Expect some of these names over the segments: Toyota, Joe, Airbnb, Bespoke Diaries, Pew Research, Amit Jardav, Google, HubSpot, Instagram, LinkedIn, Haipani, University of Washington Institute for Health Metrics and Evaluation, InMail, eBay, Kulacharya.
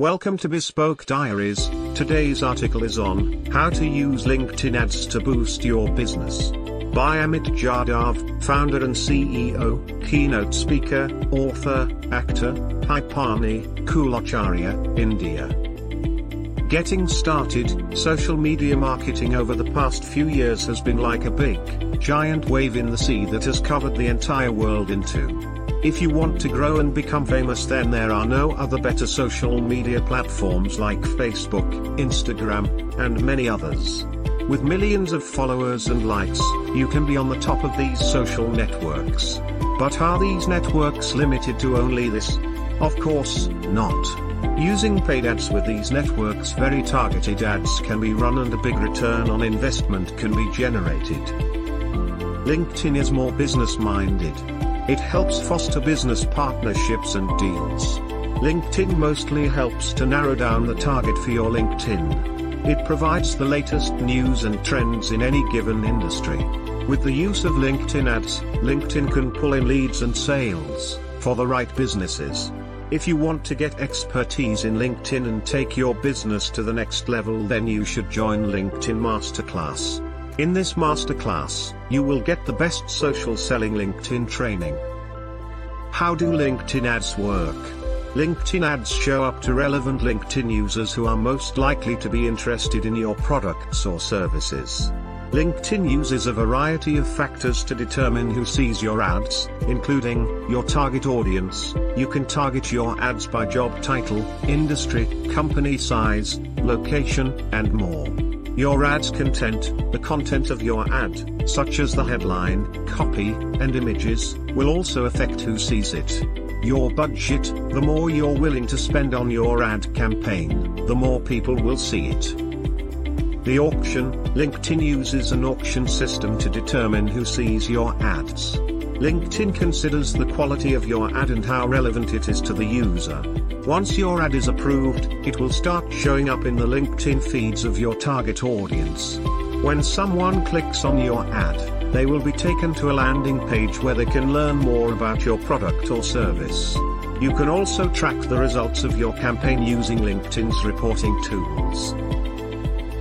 Welcome to Bespoke Diaries. Today's article is on how to use LinkedIn ads to boost your business by Amit Jardav, founder and CEO, keynote speaker, author, actor, Haipani, Kulacharya, India. Getting started, social media marketing over the past few years has been like a big, giant wave in the sea that has covered the entire world in two. If you want to grow and become famous, then there are no other better social media platforms like Facebook, Instagram, and many others. With millions of followers and likes, you can be on the top of these social networks. But are these networks limited to only this? Of course not. Using paid ads with these networks, very targeted ads can be run and a big return on investment can be generated. LinkedIn is more business-minded. It helps foster business partnerships and deals. LinkedIn mostly helps to narrow down the target for your LinkedIn. It provides the latest news and trends in any given industry. With the use of LinkedIn ads, LinkedIn can pull in leads and sales for the right businesses. If you want to get expertise in LinkedIn and take your business to the next level, then you should join LinkedIn Masterclass. In this masterclass, you will get the best social selling LinkedIn training. How do LinkedIn ads work? LinkedIn ads show up to relevant LinkedIn users who are most likely to be interested in your products or services. LinkedIn uses a variety of factors to determine who sees your ads, including your target audience. You can target your ads by job title, industry, company size, location, and more. Your ad's content, the content of your ad, such as the headline, copy, and images, will also affect who sees it. Your budget, the more you're willing to spend on your ad campaign, the more people will see it. The auction, LinkedIn uses an auction system to determine who sees your ads. LinkedIn considers the quality of your ad and how relevant it is to the user. Once your ad is approved, it will start showing up in the LinkedIn feeds of your target audience. When someone clicks on your ad, they will be taken to a landing page where they can learn more about your product or service. You can also track the results of your campaign using LinkedIn's reporting tools.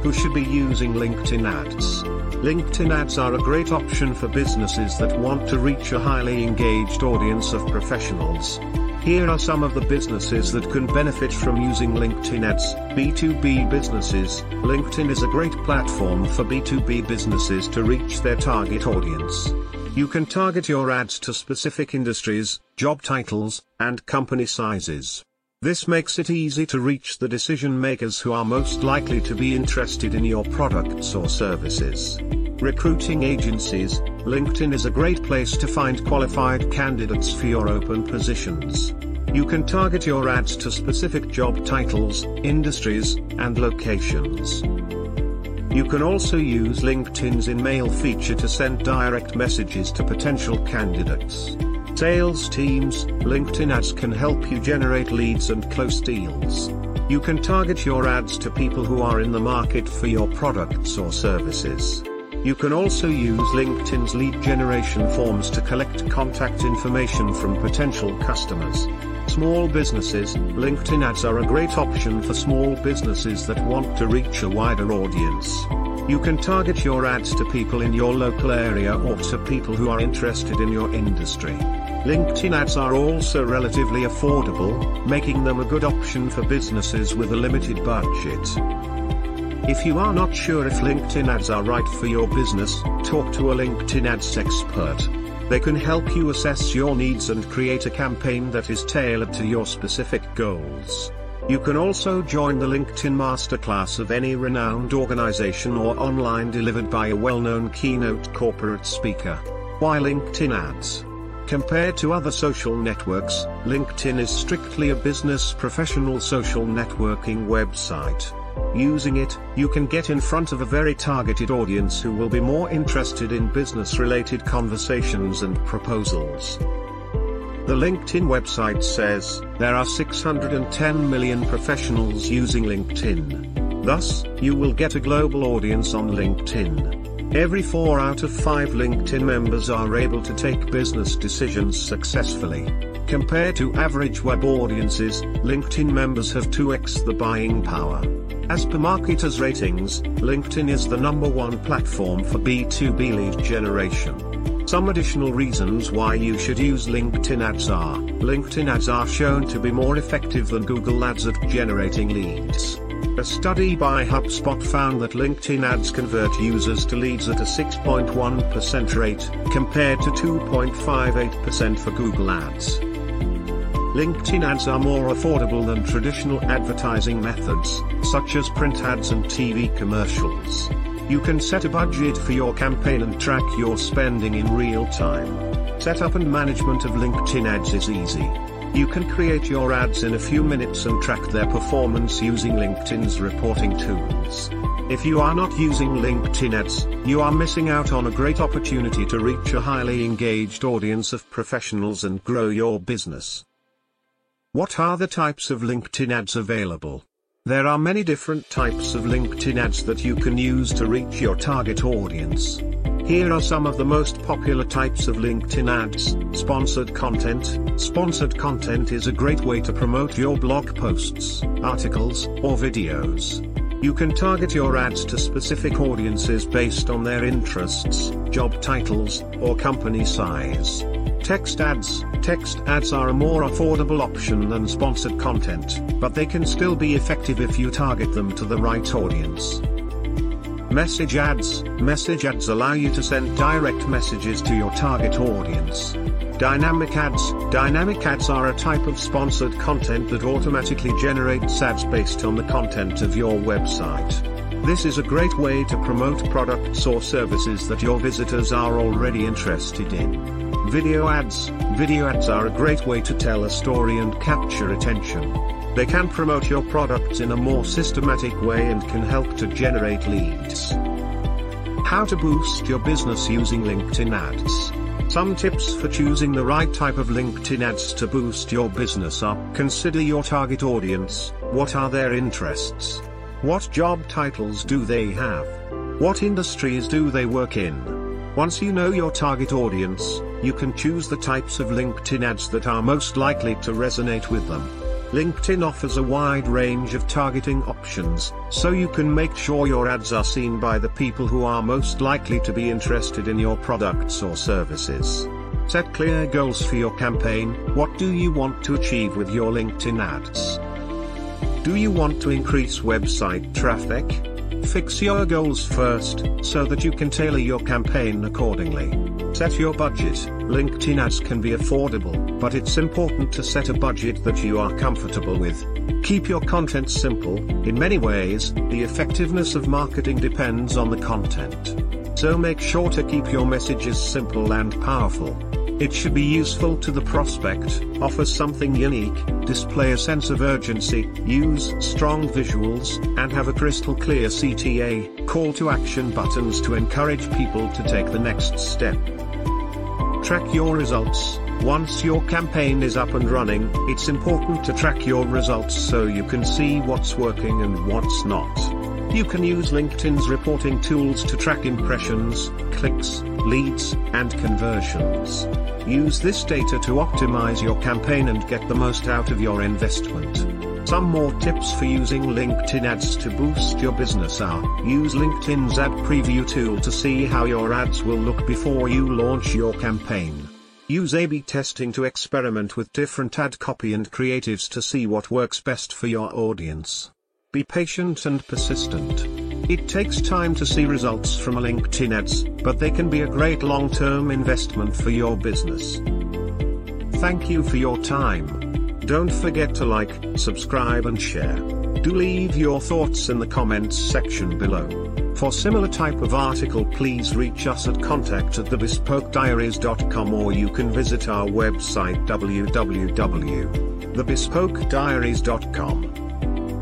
Who should be using LinkedIn ads? LinkedIn ads are a great option for businesses that want to reach a highly engaged audience of professionals. Here are some of the businesses that can benefit from using LinkedIn ads. B2B businesses. LinkedIn is a great platform for B2B businesses to reach their target audience. You can target your ads to specific industries, job titles, and company sizes. This makes it easy to reach the decision makers who are most likely to be interested in your products or services. Recruiting agencies. LinkedIn is a great place to find qualified candidates for your open positions. You can target your ads to specific job titles, industries, and locations. You can also use LinkedIn's InMail feature to send direct messages to potential candidates. Sales teams. LinkedIn ads can help you generate leads and close deals. You can target your ads to people who are in the market for your products or services. You can also use LinkedIn's lead generation forms to collect contact information from potential customers. Small businesses. LinkedIn ads are a great option for small businesses that want to reach a wider audience. You can target your ads to people in your local area or to people who are interested in your industry. LinkedIn ads are also relatively affordable, making them a good option for businesses with a limited budget. If you are not sure if LinkedIn ads are right for your business, talk to a LinkedIn ads expert. They can help you assess your needs and create a campaign that is tailored to your specific goals. You can also join the LinkedIn Masterclass of any renowned organization or online delivered by a well-known keynote corporate speaker. Why LinkedIn ads? Compared to other social networks, LinkedIn is strictly a business professional social networking website. Using it, you can get in front of a very targeted audience who will be more interested in business-related conversations and proposals. The LinkedIn website says, there are 610 million professionals using LinkedIn. Thus, you will get a global audience on LinkedIn. Every 4 out of 5 LinkedIn members are able to take business decisions successfully. Compared to average web audiences, LinkedIn members have 2x the buying power. As per marketers' ratings, LinkedIn is the #1 platform for B2B lead generation. Some additional reasons why you should use LinkedIn ads are: LinkedIn ads are shown to be more effective than Google ads at generating leads. A study by HubSpot found that LinkedIn ads convert users to leads at a 6.1% rate, compared to 2.58% for Google ads. LinkedIn ads are more affordable than traditional advertising methods, such as print ads and TV commercials. You can set a budget for your campaign and track your spending in real time. Setup and management of LinkedIn ads is easy. You can create your ads in a few minutes and track their performance using LinkedIn's reporting tools. If you are not using LinkedIn ads, you are missing out on a great opportunity to reach a highly engaged audience of professionals and grow your business. What are the types of LinkedIn ads available? There are many different types of LinkedIn ads that you can use to reach your target audience. Here are some of the most popular types of LinkedIn ads. Sponsored content. Sponsored content is a great way to promote your blog posts, articles, or videos. You can target your ads to specific audiences based on their interests, job titles, or company size. Text ads. Text ads are a more affordable option than sponsored content, but they can still be effective if you target them to the right audience. Message ads. Message ads allow you to send direct messages to your target audience. Dynamic ads. Dynamic ads are a type of sponsored content that automatically generates ads based on the content of your website. This is a great way to promote products or services that your visitors are already interested in. Video ads. Video ads are a great way to tell a story and capture attention. They can promote your products in a more systematic way and can help to generate leads. How to boost your business using LinkedIn ads. Some tips for choosing the right type of LinkedIn ads to boost your business are: consider your target audience. What are their interests? What job titles do they have? What industries do they work in? Once you know your target audience, you can choose the types of LinkedIn ads that are most likely to resonate with them. LinkedIn offers a wide range of targeting options, so you can make sure your ads are seen by the people who are most likely to be interested in your products or services. Set clear goals for your campaign. What do you want to achieve with your LinkedIn ads? Do you want to increase website traffic? Fix your goals first, so that you can tailor your campaign accordingly. Set your budget. LinkedIn ads can be affordable, but it's important to set a budget that you are comfortable with. Keep your content simple. In many ways, the effectiveness of marketing depends on the content. So make sure to keep your messages simple and powerful. It should be useful to the prospect, offer something unique, display a sense of urgency, use strong visuals, and have a crystal clear CTA, call to action buttons to encourage people to take the next step. Track your results. Once your campaign is up and running, it's important to track your results so you can see what's working and what's not. You can use LinkedIn's reporting tools to track impressions, clicks, leads, and conversions. Use this data to optimize your campaign and get the most out of your investment. Some more tips for using LinkedIn ads to boost your business are: use LinkedIn's ad preview tool to see how your ads will look before you launch your campaign. Use A/B testing to experiment with different ad copy and creatives to see what works best for your audience. Be patient and persistent. It takes time to see results from LinkedIn ads, but they can be a great long-term investment for your business. Thank you for your time. Don't forget to like, subscribe and share. Do leave your thoughts in the comments section below. For similar type of article, please reach us at contact@thebespokediaries.com, or you can visit our website www.thebespokediaries.com.